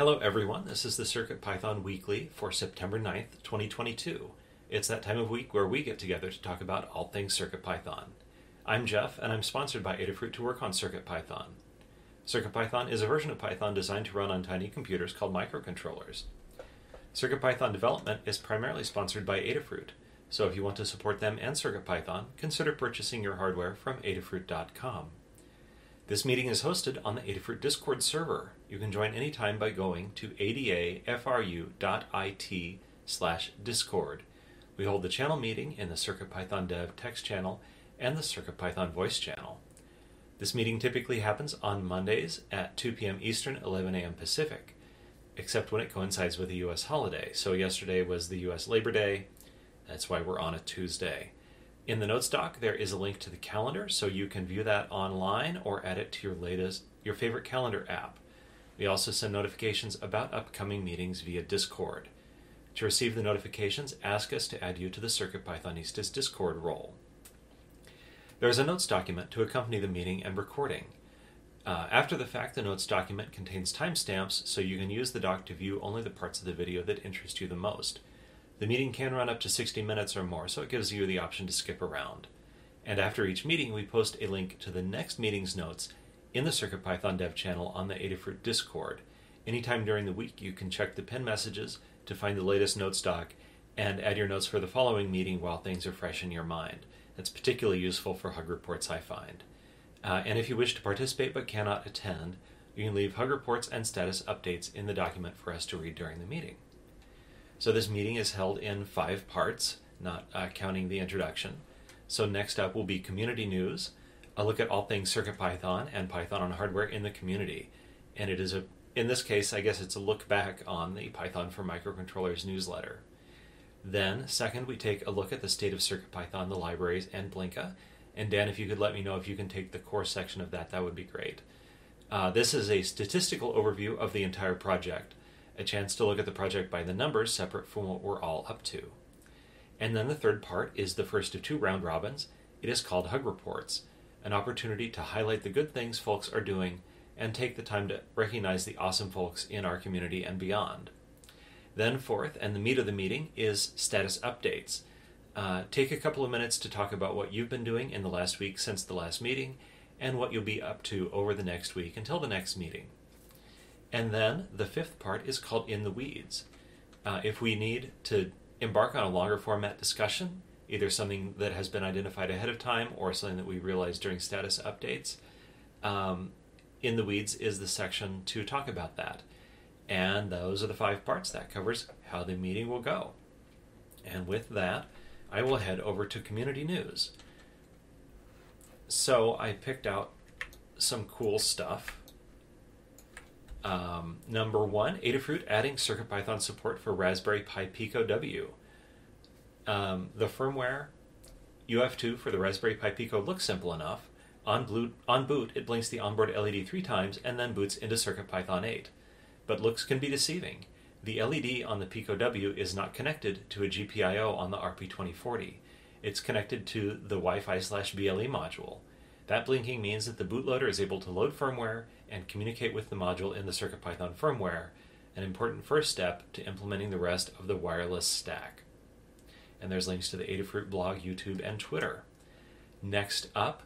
Hello everyone, this is the CircuitPython Weekly for September 9th, 2022. It's that time of week where we get together to talk about all things CircuitPython. I'm Jeff, and I'm sponsored by Adafruit to work on CircuitPython. CircuitPython is a version of Python designed to run on tiny computers called microcontrollers. CircuitPython development is primarily sponsored by Adafruit, so if you want to support them and CircuitPython, consider purchasing your hardware from adafruit.com. This meeting is hosted on the Adafruit Discord server. You can join anytime by going to adafru.it/discord. We hold the channel meeting in the CircuitPython Dev text channel and the CircuitPython voice channel. This meeting typically happens on Mondays at 2 p.m. Eastern, 11 a.m. Pacific, except when it coincides with a U.S. holiday. So yesterday was the U.S. Labor Day. That's why we're on a Tuesday. In the notes doc, there is a link to the calendar, so you can view that online or add it to your favorite calendar app. We also send notifications about upcoming meetings via Discord. To receive the notifications, ask us to add you to the CircuitPythonista's Discord role. There is a notes document to accompany the meeting and recording. After the fact, the notes document contains timestamps, so you can use the doc to view only the parts of the video that interest you the most. The meeting can run up to 60 minutes or more, so it gives you the option to skip around. And after each meeting, we post a link to the next meeting's notes in the CircuitPython Dev channel on the Adafruit Discord. Anytime during the week, you can check the pinned messages to find the latest notes doc and add your notes for the following meeting while things are fresh in your mind. That's particularly useful for hug reports, I find. And if you wish to participate but cannot attend, you can leave hug reports and status updates in the document for us to read during the meeting. So this meeting is held in 5 parts, not counting the introduction. So next up will be community news, a look at all things CircuitPython and Python on hardware in the community. And it is in this case, I guess it's a look back on the Python for Microcontrollers newsletter. Then second, we take a look at the state of CircuitPython, the libraries, and Blinka. And Dan, if you could let me know if you can take the core section of that would be great. This is a statistical overview of the entire project. A chance to look at the project by the numbers separate from what we're all up to. And then the third part is the first of 2 round robins. It is called Hug Reports, an opportunity to highlight the good things folks are doing and take the time to recognize the awesome folks in our community and beyond. Then fourth, and the meat of the meeting, is status updates. Take a couple of minutes to talk about what you've been doing in the last week since the last meeting and what you'll be up to over the next week until the next meeting. And then the fifth part is called In the Weeds. If we need to embark on a longer format discussion, either something that has been identified ahead of time or something that we realized during status updates, In the Weeds is the section to talk about that. And those are the 5 parts. That covers how the meeting will go. And with that, I will head over to community news. So I picked out some cool stuff. Number 1, Adafruit adding CircuitPython support for Raspberry Pi Pico W. The firmware UF2 for the Raspberry Pi Pico looks simple enough. On boot, it blinks the onboard LED 3 times and then boots into CircuitPython 8. But looks can be deceiving. The LED on the Pico W is not connected to a GPIO on the RP2040. It's connected to the Wi-Fi/BLE module. That blinking means that the bootloader is able to load firmware and communicate with the module in the CircuitPython firmware, an important first step to implementing the rest of the wireless stack. And there's links to the Adafruit blog, YouTube, and Twitter. Next up,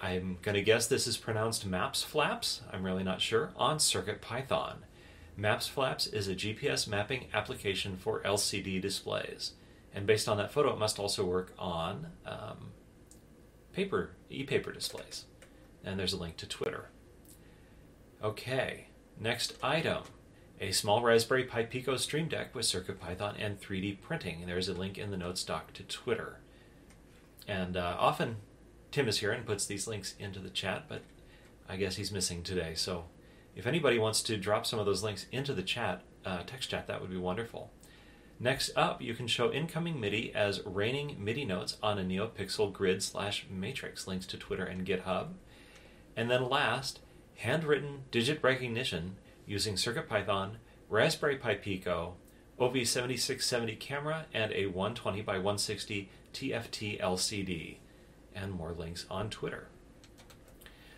I'm going to guess this is pronounced Maps Flaps, I'm really not sure, on CircuitPython. Maps Flaps is a GPS mapping application for LCD displays. And based on that photo, it must also work on e-paper displays. And there's a link to Twitter. Okay, next item, a small Raspberry Pi Pico Stream Deck with CircuitPython and 3D printing. And there's a link in the notes doc to Twitter. And often Tim is here and puts these links into the chat, but I guess he's missing today. So if anybody wants to drop some of those links into the chat, text chat, that would be wonderful. Next up, you can show incoming MIDI as raining MIDI notes on a NeoPixel grid/matrix, links to Twitter and GitHub. And then last, handwritten digit recognition using CircuitPython, Raspberry Pi Pico, OV7670 camera, and a 120x160 TFT LCD, and more links on Twitter.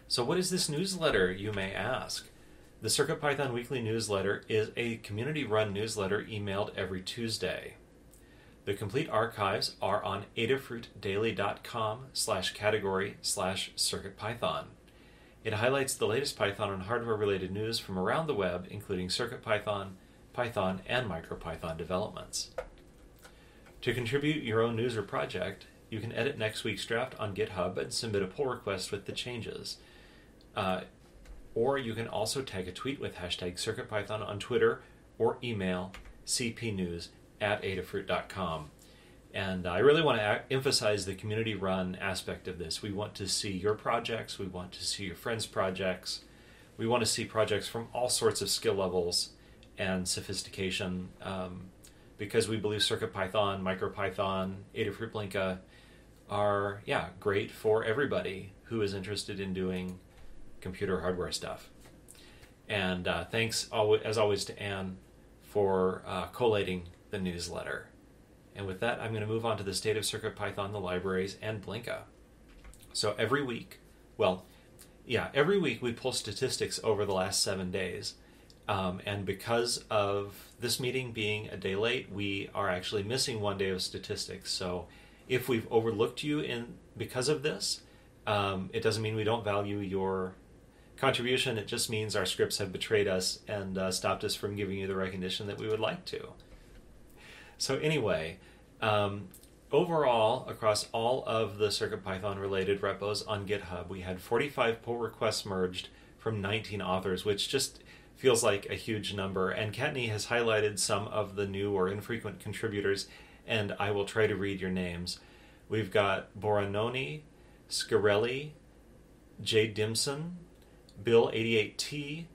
So what is this newsletter, you may ask? The CircuitPython Weekly Newsletter is a community-run newsletter emailed every Tuesday. The complete archives are on adafruitdaily.com/category/CircuitPython. It highlights the latest Python and hardware-related news from around the web, including CircuitPython, Python, and MicroPython developments. To contribute your own news or project, you can edit next week's draft on GitHub and submit a pull request with the changes. Or you can also tag a tweet with hashtag CircuitPython on Twitter or email cpnews@adafruit.com. And I really want to emphasize the community-run aspect of this. We want to see your projects. We want to see your friends' projects. We want to see projects from all sorts of skill levels and sophistication, because we believe CircuitPython, MicroPython, Adafruit Blinka are great for everybody who is interested in doing computer hardware stuff. And thanks, as always, to Anne for collating the newsletter. And with that, I'm going to move on to the state of CircuitPython, the libraries, and Blinka. So every week we pull statistics over the last 7 days. And because of this meeting being a day late, we are actually missing 1 day of statistics. So if we've overlooked you because of this, it doesn't mean we don't value your contribution. It just means our scripts have betrayed us and stopped us from giving you the recognition that we would like to. So anyway, overall, across all of the CircuitPython-related repos on GitHub, we had 45 pull requests merged from 19 authors, which just feels like a huge number. And Katni has highlighted some of the new or infrequent contributors, and I will try to read your names. We've got Boranoni, Scarelli, Jay Dimson, Bill88T,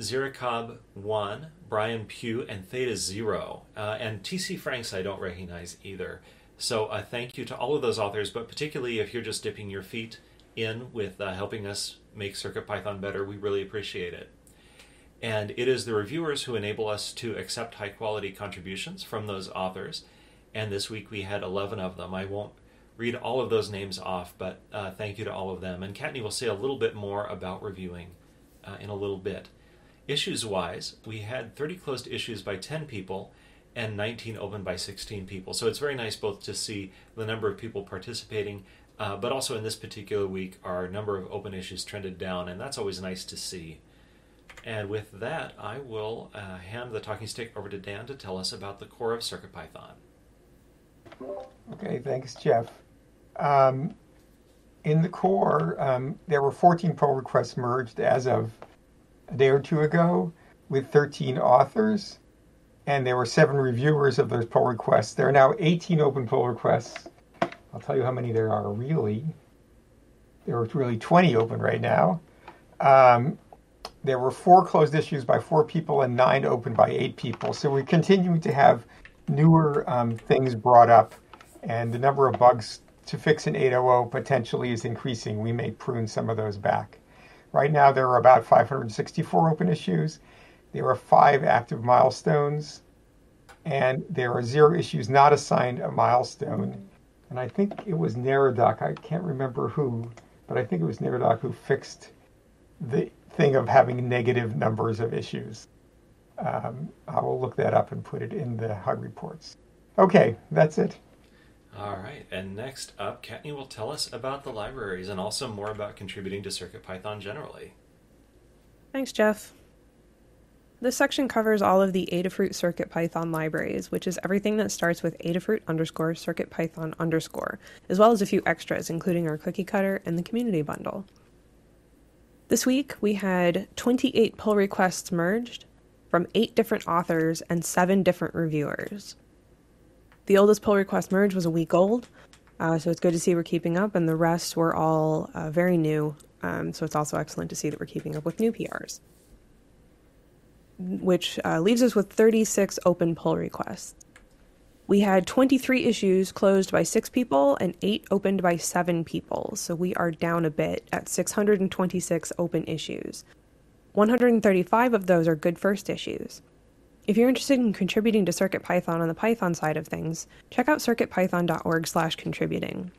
Ziracob1, Brian Pugh, and Theta0. And TC Franks I don't recognize either. So thank you to all of those authors, but particularly if you're just dipping your feet in with helping us make CircuitPython better, we really appreciate it. And it is the reviewers who enable us to accept high-quality contributions from those authors. And this week we had 11 of them. I won't read all of those names off, but thank you to all of them. And Katni will say a little bit more about reviewing in a little bit. Issues-wise, we had 30 closed issues by 10 people and 19 open by 16 people. So it's very nice both to see the number of people participating, but also in this particular week, our number of open issues trended down, and that's always nice to see. And with that, I will hand the talking stick over to Dan to tell us about the core of CircuitPython. Okay, thanks, Jeff. In the core, there were 14 pull requests merged as of a day or two ago with 13 authors, and there were 7 reviewers of those pull requests. There are now 18 open pull requests. I'll tell you how many there are really. There are really 20 open right now. There were 4 closed issues by 4 people and 9 open by 8 people. So we're continuing to have newer things brought up, and the number of bugs to fix in 8.0.0 potentially is increasing. We may prune some of those back. Right now, there are about 564 open issues. There are 5 active milestones, and there are 0 issues not assigned a milestone. And I think it was Narodoc. I can't remember who, but I think it was Narodoc who fixed the thing of having negative numbers of issues. I will look that up and put it in the HUG reports. Okay, that's it. All right, and next up, Katni will tell us about the libraries and also more about contributing to CircuitPython generally. Thanks, Jeff. This section covers all of the Adafruit CircuitPython libraries, which is everything that starts with Adafruit_CircuitPython_, as well as a few extras, including our cookie cutter and the community bundle. This week, we had 28 pull requests merged from 8 different authors and 7 different reviewers. The oldest pull request merge was a week old, so it's good to see we're keeping up, and the rest were all very new, so it's also excellent to see that we're keeping up with new PRs, which leaves us with 36 open pull requests. We had 23 issues closed by 6 people and 8 opened by 7 people, so we are down a bit at 626 open issues. 135 of those are good first issues. If you're interested in contributing to CircuitPython on the Python side of things, check out circuitpython.org/contributing.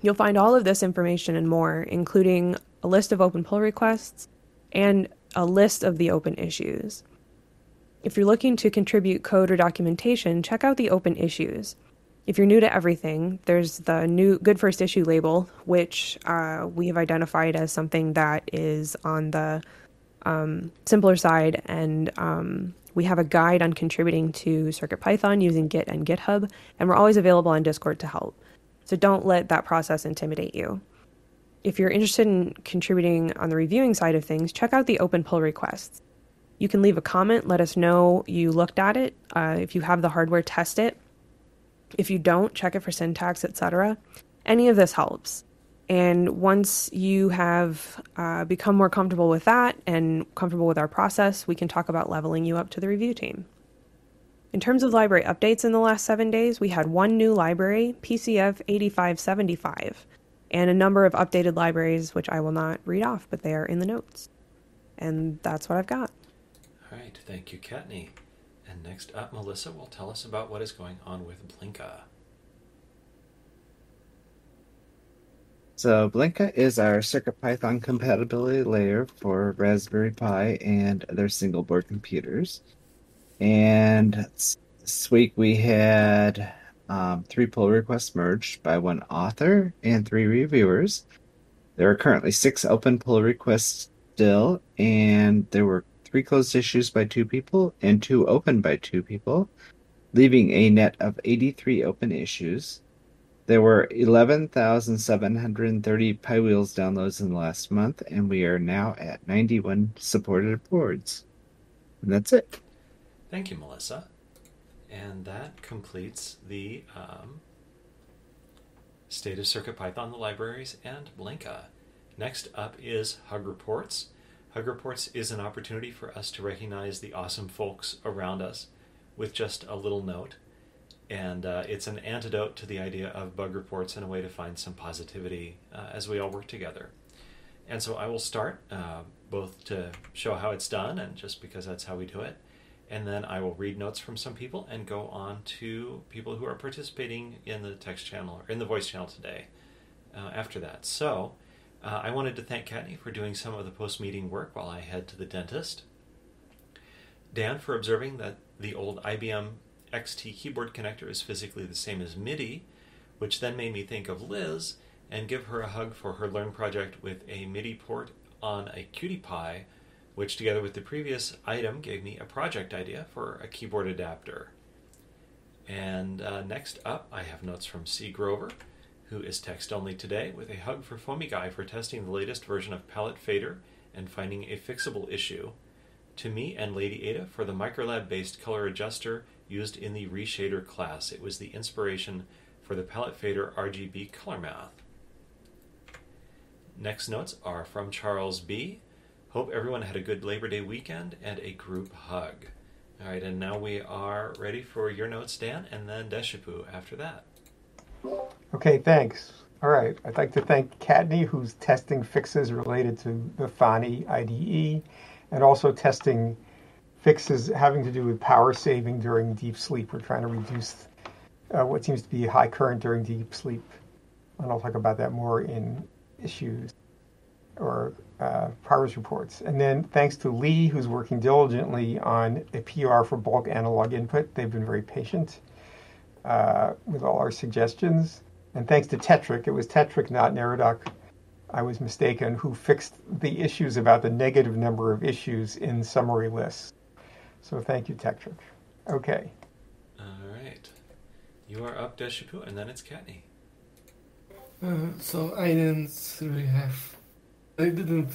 You'll find all of this information and more, including a list of open pull requests and a list of the open issues. If you're looking to contribute code or documentation, check out the open issues. If you're new to everything, there's the new Good First Issue label, which we have identified as something that is on the simpler side, and we have a guide on contributing to CircuitPython using Git and GitHub, and we're always available on Discord to help. So don't let that process intimidate you. If you're interested in contributing on the reviewing side of things, check out the open pull requests. You can leave a comment, let us know you looked at it. If you have the hardware, test it. If you don't, check it for syntax, etc. Any of this helps. And once you have become more comfortable with that and comfortable with our process, we can talk about leveling you up to the review team. In terms of library updates in the last 7 days, we had one new library, PCF 8575, and a number of updated libraries, which I will not read off, but they are in the notes. And that's what I've got. All right. Thank you, Katni. And next up, Melissa will tell us about what is going on with Blinka. So Blinka is our CircuitPython compatibility layer for Raspberry Pi and their single board computers. And this week we had 3 pull requests merged by 1 author and 3 reviewers. There are currently 6 open pull requests still, and there were 3 closed issues by 2 people and 2 open by 2 people, leaving a net of 83 open issues. There were 11,730 PyWheels downloads in the last month, and we are now at 91 supported boards. And that's it. Thank you, Melissa. And that completes the state of CircuitPython, the libraries, and Blinka. Next up is Hug Reports. Hug Reports is an opportunity for us to recognize the awesome folks around us with just a little note. And it's an antidote to the idea of bug reports and a way to find some positivity as we all work together. And so I will start both to show how it's done and just because that's how we do it. And then I will read notes from some people and go on to people who are participating in the text channel or in the voice channel today after that. So I wanted to thank Katni for doing some of the post-meeting work while I head to the dentist. Dan for observing that the old IBM XT keyboard connector is physically the same as MIDI, which then made me think of Liz and give her a hug for her Learn project with a MIDI port on a Cutie Pie, which together with the previous item gave me a project idea for a keyboard adapter. And next up, I have notes from C. Grover, who is text only today, with a hug for Foamy Guy for testing the latest version of Palette Fader and finding a fixable issue. To me and Lady Ada for the Microlab-based color adjuster used in the Reshader class. It was the inspiration for the Palette Fader RGB color math. Next notes are from Charles B. Hope everyone had a good Labor Day weekend and a group hug. All right, and now we are ready for your notes, Dan, and then Deshapu after that. Okay, thanks. All right, I'd like to thank Katni, who's testing fixes related to the Fani IDE and also testing fixes having to do with power saving during deep sleep. We're trying to reduce what seems to be high current during deep sleep. And I'll talk about that more in issues or progress reports. And then thanks to Lee, who's working diligently on a PR for bulk analog input. They've been very patient with all our suggestions. And thanks to Tetrick. It was Tetrick, not Narodoc. I was mistaken, who fixed the issues about the negative number of issues in summary lists. So thank you, Tetrick. Okay. All right. You are up, Deshapu, and then it's Katni. So I didn't really have... I didn't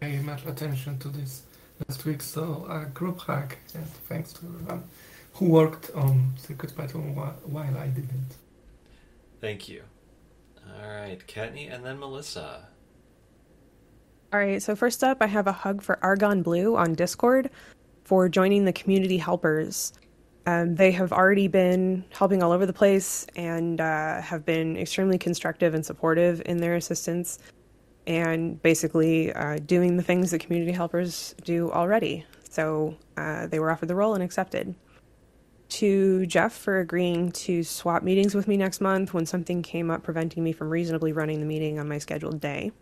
pay much attention to this last week, so a group hug, and thanks to everyone who worked on CircuitPython while I didn't. Thank you. All right, Katni, and then Melissa. All right, so first up, I have a hug for Argon Blue on Discord for joining the community helpers. They have already been helping all over the place and have been extremely constructive and supportive in their assistance and basically doing the things that community helpers do already. So they were offered the role and accepted. To Jeff for agreeing to swap meetings with me next month when something came up preventing me from reasonably running the meeting on my scheduled day.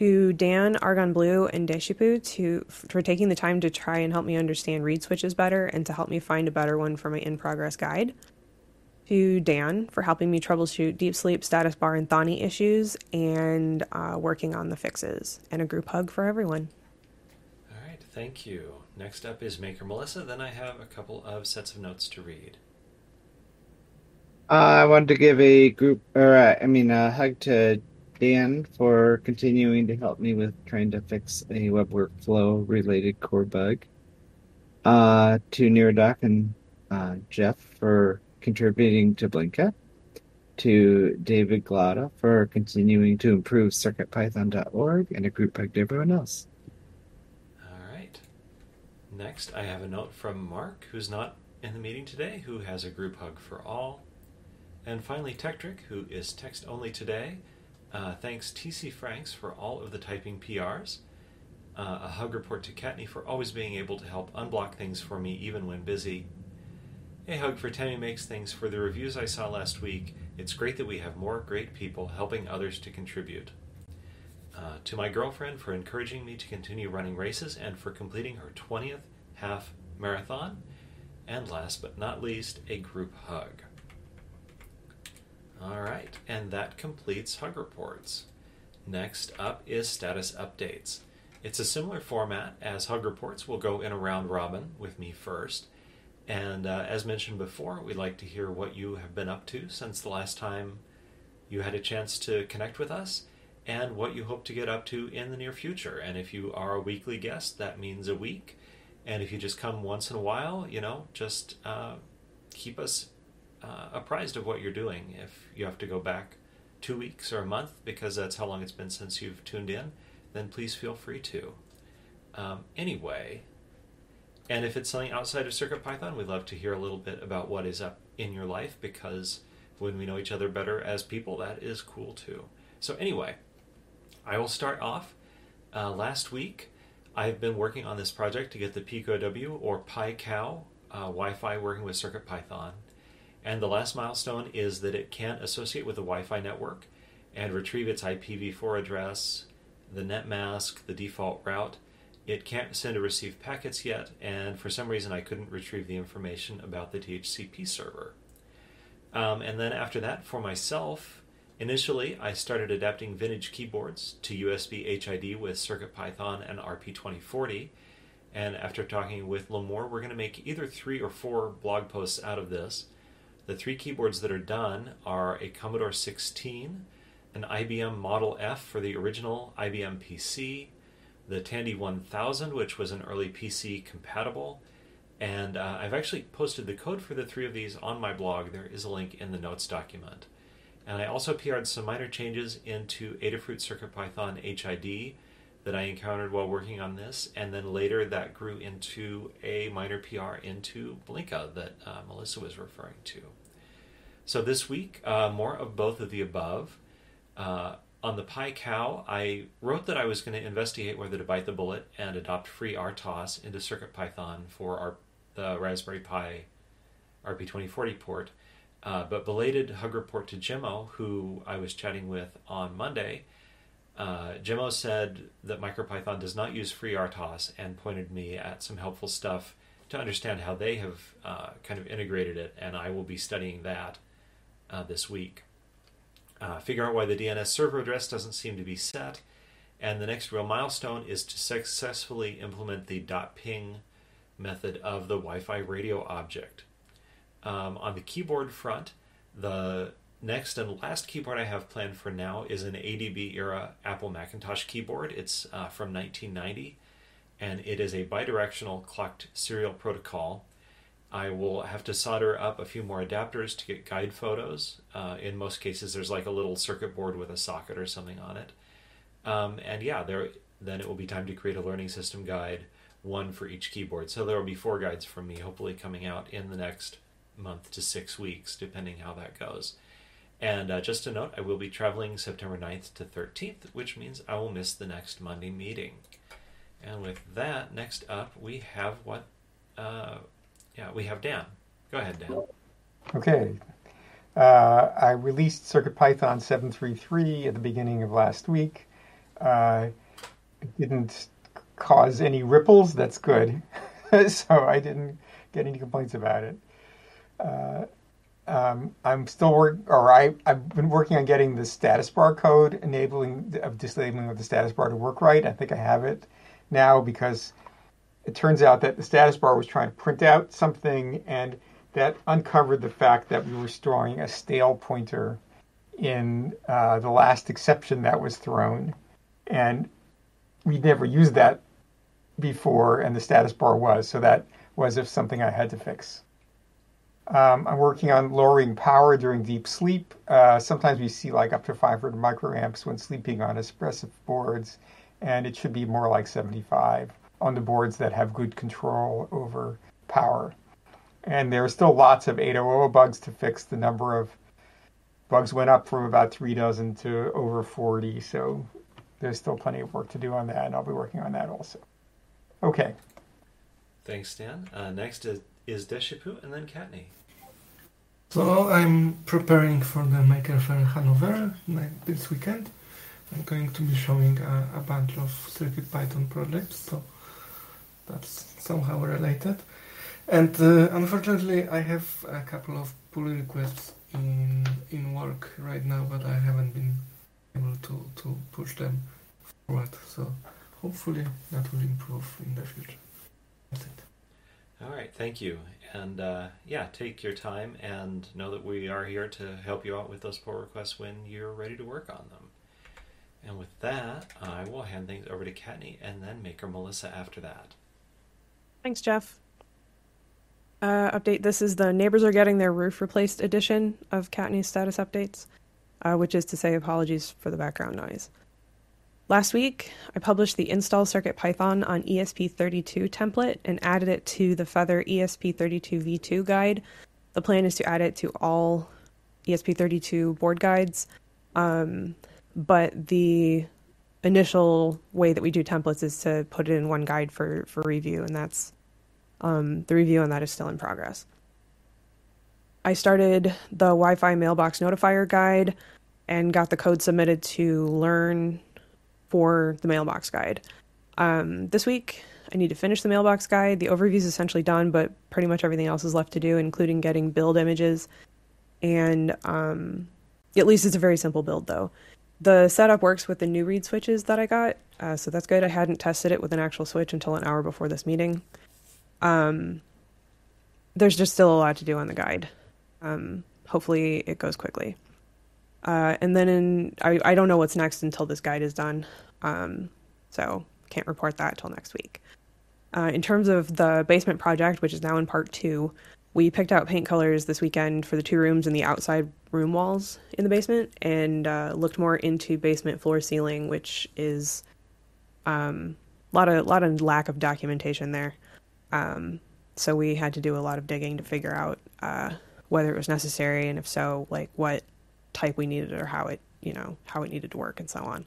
to Dan, Argon Blue, and Deshipu for taking the time to try and help me understand read switches better and to help me find a better one for my in-progress guide. To Dan for helping me troubleshoot deep sleep, status bar, and Thani issues, and working on the fixes. And a group hug for everyone. All right, thank you. Next up is Maker Melissa. Then I have a couple of sets of notes to read. I wanted to give a hug to Dan for continuing to help me with trying to fix a web workflow related core bug. To NeuroDoc and Jeff for contributing to Blinka. To David Glotta for continuing to improve CircuitPython.org, and a group hug to everyone else. All right. Next, I have a note from Mark, who's not in the meeting today, who has a group hug for all. And finally, Tektric, who is text only today. Thanks TC Franks for all of the typing PRs. A hug report to Katney for always being able to help unblock things for me even when busy. A hug for Tammy Makes Things for the reviews I saw last week. It's great that we have more great people helping others to contribute. To my girlfriend for encouraging me to continue running races and for completing her 20th half marathon. And last but not least, a group hug. All right, and that completes Hug Reports. Next up is Status Updates. It's a similar format as Hug Reports. We'll go in a round robin with me first. And as mentioned before, we'd like to hear what you have been up to since the last time you had a chance to connect with us, and what you hope to get up to in the near future. And if you are a weekly guest, that means a week. And if you just come once in a while, just keep us apprised of what you're doing. If you have to go back 2 weeks or a month because that's how long it's been since you've tuned in, then please feel free to. Anyway, and if it's something outside of CircuitPython, we'd love to hear a little bit about what is up in your life, because when we know each other better as people, that is cool too. So anyway, I will start off. Last week, I've been working on this project to get the PicoW or PyCow Wi-Fi working with CircuitPython. And the last milestone is that it can associate with the Wi-Fi network and retrieve its IPv4 address, the net mask, the default route. It can't send or receive packets yet, and for some reason I couldn't retrieve the information about the DHCP server. And then after that, for myself, initially I started adapting vintage keyboards to USB HID with CircuitPython and RP2040. And after talking with Lamore, we're going to make either 3 or 4 blog posts out of this. The 3 keyboards that are done are a Commodore 16, an IBM Model F for the original IBM PC, the Tandy 1000, which was an early PC compatible, and I've actually posted the code for the 3 of these on my blog. There is a link in the notes document. And I also PR'd some minor changes into Adafruit CircuitPython HID that I encountered while working on this, and then later that grew into a minor PR into Blinka that Melissa was referring to. So this week, more of both of the above. On the PyCow, I wrote that I was going to investigate whether to bite the bullet and adopt free RTOS into CircuitPython for the Raspberry Pi RP2040 port. But belated hug report to Jimmo, who I was chatting with on Monday. Jimmo said that MicroPython does not use free RTOS and pointed me at some helpful stuff to understand how they have kind of integrated it, and I will be studying that this week. Figure out why the DNS server address doesn't seem to be set, and the next real milestone is to successfully implement the .ping method of the Wi-Fi radio object. On the keyboard front, the next and last keyboard I have planned for now is an ADB-era Apple Macintosh keyboard. It's from 1990, and it is a bidirectional clocked serial protocol. I will have to solder up a few more adapters to get guide photos. In most cases, there's like a little circuit board with a socket or something on it. Then it will be time to create a learning system guide, one for each keyboard. So there will be 4 guides from me, hopefully coming out in the next month to 6 weeks, depending how that goes. And just a note, I will be traveling September 9th to 13th, which means I will miss the next Monday meeting. And with that, next up, we have we have Dan. Go ahead, Dan. Okay. I released CircuitPython 7.3.3 at the beginning of last week. It didn't cause any ripples. That's good. So I didn't get any complaints about it. I'm still I've been working on getting the status bar code disabling of the status bar to work right. I think I have it now, because it turns out that the status bar was trying to print out something, and that uncovered the fact that we were storing a stale pointer in the last exception that was thrown. And we never used that before, and the status bar was. So that was something I had to fix. I'm working on lowering power during deep sleep. Sometimes we see like up to 500 microamps when sleeping on espresso boards, and it should be more like 75 on the boards that have good control over power. And there are still lots of 8.0.0 bugs to fix. The number of bugs went up from about 3 dozen to over 40, so there's still plenty of work to do on that, and I'll be working on that also. Okay. Thanks, Stan. Next is Deshipu, and then Katni. So I'm preparing for the Maker Faire Hanover this weekend. I'm going to be showing a bunch of CircuitPython projects, so that's somehow related. And unfortunately, I have a couple of pull requests in work right now, but I haven't been able to push them forward. So hopefully that will improve in the future. That's it. All right, thank you. And take your time and know that we are here to help you out with those pull requests when you're ready to work on them. And with that, I will hand things over to Katni and then Maker Melissa after that. Thanks, Jeff. Update, this is the Neighbors Are Getting Their Roof Replaced edition of Katni's status updates, which is to say apologies for the background noise. Last week, I published the install CircuitPython on ESP32 template and added it to the Feather ESP32 v2 guide. The plan is to add it to all ESP32 board guides, but the initial way that we do templates is to put it in one guide for review, and that's the review on that is still in progress. I started the Wi-Fi mailbox notifier guide and got the code submitted to Learn for the mailbox guide. This week, I need to finish the mailbox guide. The overview is essentially done, but pretty much everything else is left to do, including getting build images. And at least it's a very simple build, though. The setup works with the new read switches that I got, so that's good. I hadn't tested it with an actual switch until an hour before this meeting. There's just still a lot to do on the guide. Hopefully it goes quickly. And then I don't know what's next until this guide is done, so can't report that till next week. In terms of the basement project, which is now in part 2, we picked out paint colors this weekend for the 2 rooms and the outside room walls in the basement, and looked more into basement floor ceiling, which is a lot of lack of documentation there. So we had to do a lot of digging to figure out whether it was necessary, and if so, like what type we needed or how it needed to work and so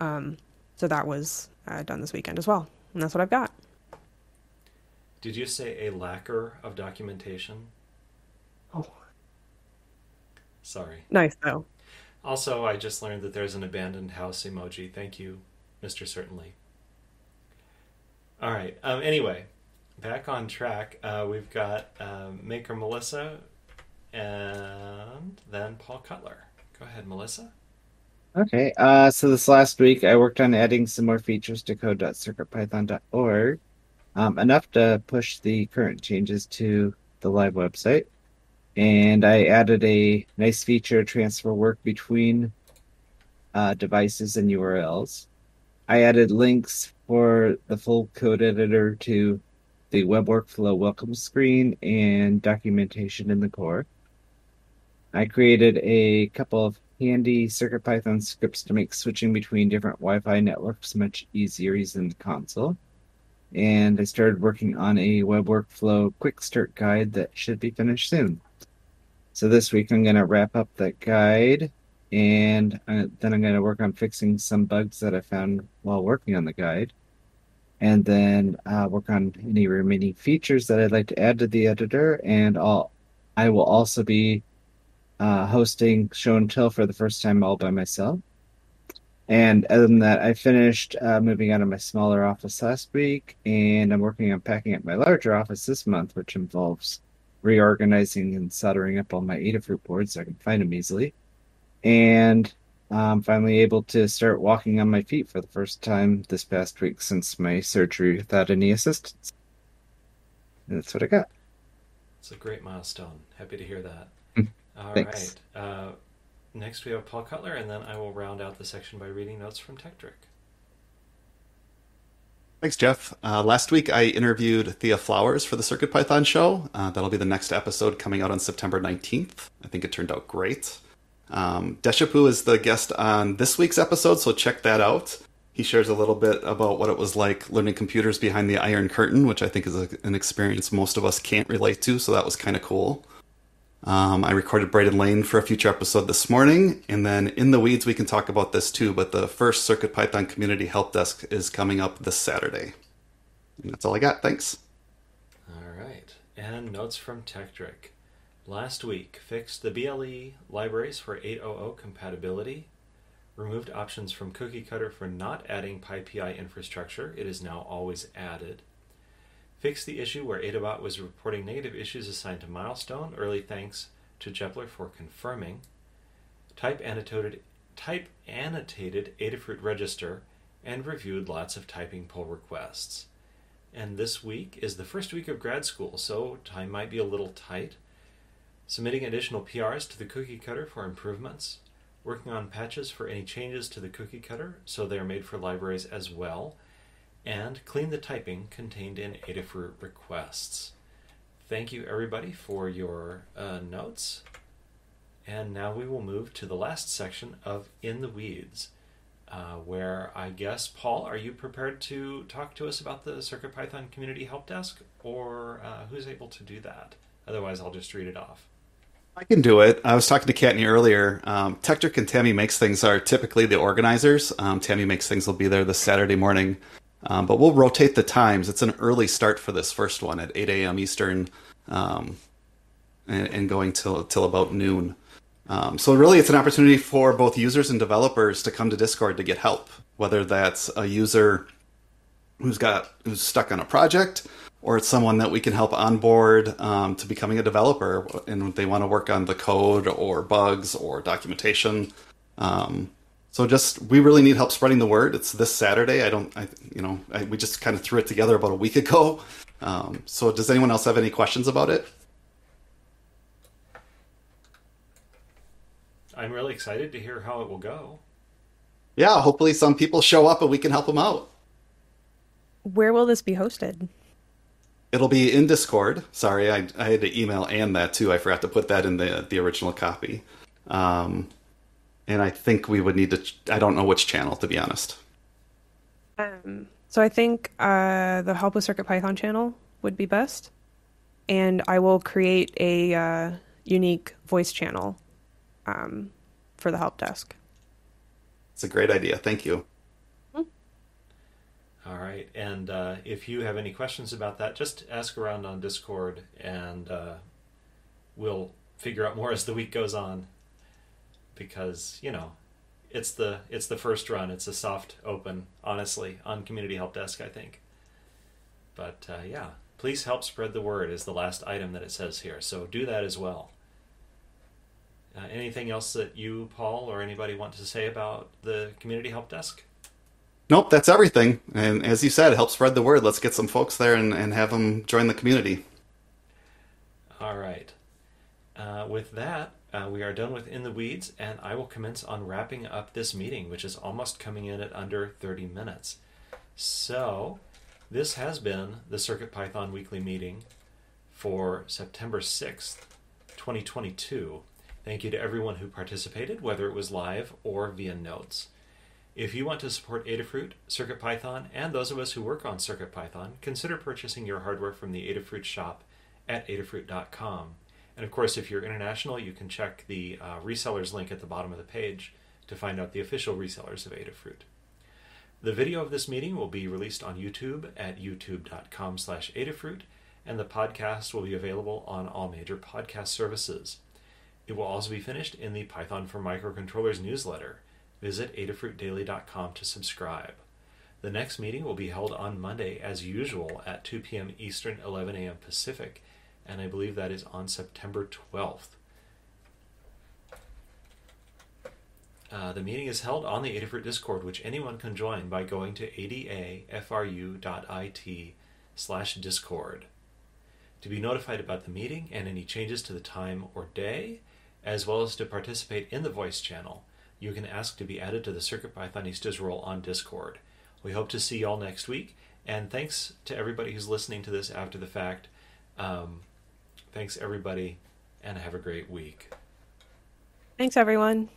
on. So that was done this weekend as well, and that's what I've got. Did you say a lacquer of documentation? Oh. Sorry. Nice, though. Also, I just learned that there's an abandoned house emoji. Thank you, Mr. Certainly. All right. Anyway, back on track. We've got Maker Melissa, and then Paul Cutler. Go ahead, Melissa. Okay, so this last week I worked on adding some more features to code.circuitpython.org, enough to push the current changes to the live website. And I added a nice feature to transfer work between devices and URLs. I added links for the full code editor to the web workflow welcome screen and documentation in the core. I created a couple of handy CircuitPython scripts to make switching between different Wi-Fi networks much easier using the console. And I started working on a web workflow quick start guide that should be finished soon. So this week I'm going to wrap up that guide, and then I'm going to work on fixing some bugs that I found while working on the guide, and then work on any remaining features that I'd like to add to the editor. And I will also be hosting Show and Tell for the first time all by myself. And other than that, I finished moving out of my smaller office last week, and I'm working on packing up my larger office this month, which involves reorganizing and soldering up all my Adafruit boards so I can find them easily. And I'm finally able to start walking on my feet for the first time this past week since my surgery without any assistance. And that's what I got. It's a great milestone. Happy to hear that. All Thanks. Right. Next, we have Paul Cutler, and then I will round out the section by reading notes from TechDrick. Thanks, Jeff. Last week, I interviewed Thea Flowers for the CircuitPython show. That'll be the next episode coming out on September 19th. I think it turned out great. Deshapu is the guest on this week's episode, so check that out. He shares a little bit about what it was like learning computers behind the Iron Curtain, which I think is an experience most of us can't relate to, so that was kind of cool. I recorded Brayden Lane for a future episode this morning, and then in the weeds we can talk about this too, but the first CircuitPython Community Help Desk is coming up this Saturday. And that's all I got. Thanks. All right. And notes from TechDrick. Last week, fixed the BLE libraries for 8.0.0 compatibility, removed options from Cookie Cutter for not adding PyPI infrastructure. It is now always added. Fixed the issue where Adabot was reporting negative issues assigned to milestone. Early thanks to Jepler for confirming. Type annotated Adafruit register and reviewed lots of typing pull requests. And this week is the first week of grad school, so time might be a little tight. Submitting additional PRs to the Cookie Cutter for improvements. Working on patches for any changes to the Cookie Cutter so they are made for libraries as well. And clean the typing contained in Adafruit requests. Thank you, everybody, for your notes. And now we will move to the last section of In the Weeds, where I guess, Paul, are you prepared to talk to us about the CircuitPython Community Help Desk, or who's able to do that? Otherwise, I'll just read it off. I can do it. I was talking to Katney earlier. Tektrick and Tammy Makes Things are typically the organizers. Tammy Makes Things will be there this Saturday morning. But we'll rotate the times. It's an early start for this first one at 8 a.m. Eastern and going till about noon. So really, it's an opportunity for both users and developers to come to Discord to get help, whether that's a user who's stuck on a project, or it's someone that we can help onboard to becoming a developer, and they want to work on the code or bugs or documentation. So we really need help spreading the word. It's this Saturday. We just kind of threw it together about a week ago. So does anyone else have any questions about it? I'm really excited to hear how it will go. Yeah, hopefully some people show up and we can help them out. Where will this be hosted? It'll be in Discord. Sorry, I had to email Anne that too. I forgot to put that in the original copy. And I think we would need to, I don't know which channel, to be honest. So I think the Help with CircuitPython channel would be best. And I will create a unique voice channel for the help desk. It's a great idea. Thank you. Mm-hmm. All right. And if you have any questions about that, just ask around on Discord, and we'll figure out more as the week goes on. Because, it's the first run. It's a soft open, honestly, on Community Help Desk, I think. But, yeah, please help spread the word is the last item that it says here. So do that as well. Anything else that you, Paul, or anybody want to say about the Community Help Desk? Nope, that's everything. And as you said, help spread the word. Let's get some folks there and have them join the community. All right. With that, we are done with In the Weeds, and I will commence on wrapping up this meeting, which is almost coming in at under 30 minutes. So, this has been the CircuitPython Weekly Meeting for September 6th, 2022. Thank you to everyone who participated, whether it was live or via notes. If you want to support Adafruit, CircuitPython, and those of us who work on CircuitPython, consider purchasing your hardware from the Adafruit shop at adafruit.com. And of course, if you're international, you can check the resellers link at the bottom of the page to find out the official resellers of Adafruit. The video of this meeting will be released on YouTube at youtube.com/Adafruit, and the podcast will be available on all major podcast services. It will also be finished in the Python for Microcontrollers newsletter. Visit adafruitdaily.com to subscribe. The next meeting will be held on Monday, as usual, at 2 p.m. Eastern, 11 a.m. Pacific, and I believe that is on September 12th. The meeting is held on the Adafruit Discord, which anyone can join by going to adafru.it/discord. To be notified about the meeting and any changes to the time or day, as well as to participate in the voice channel, you can ask to be added to the CircuitPythonistas role on Discord. We hope to see you all next week, and thanks to everybody who's listening to this after the fact. Thanks, everybody, and have a great week. Thanks, everyone.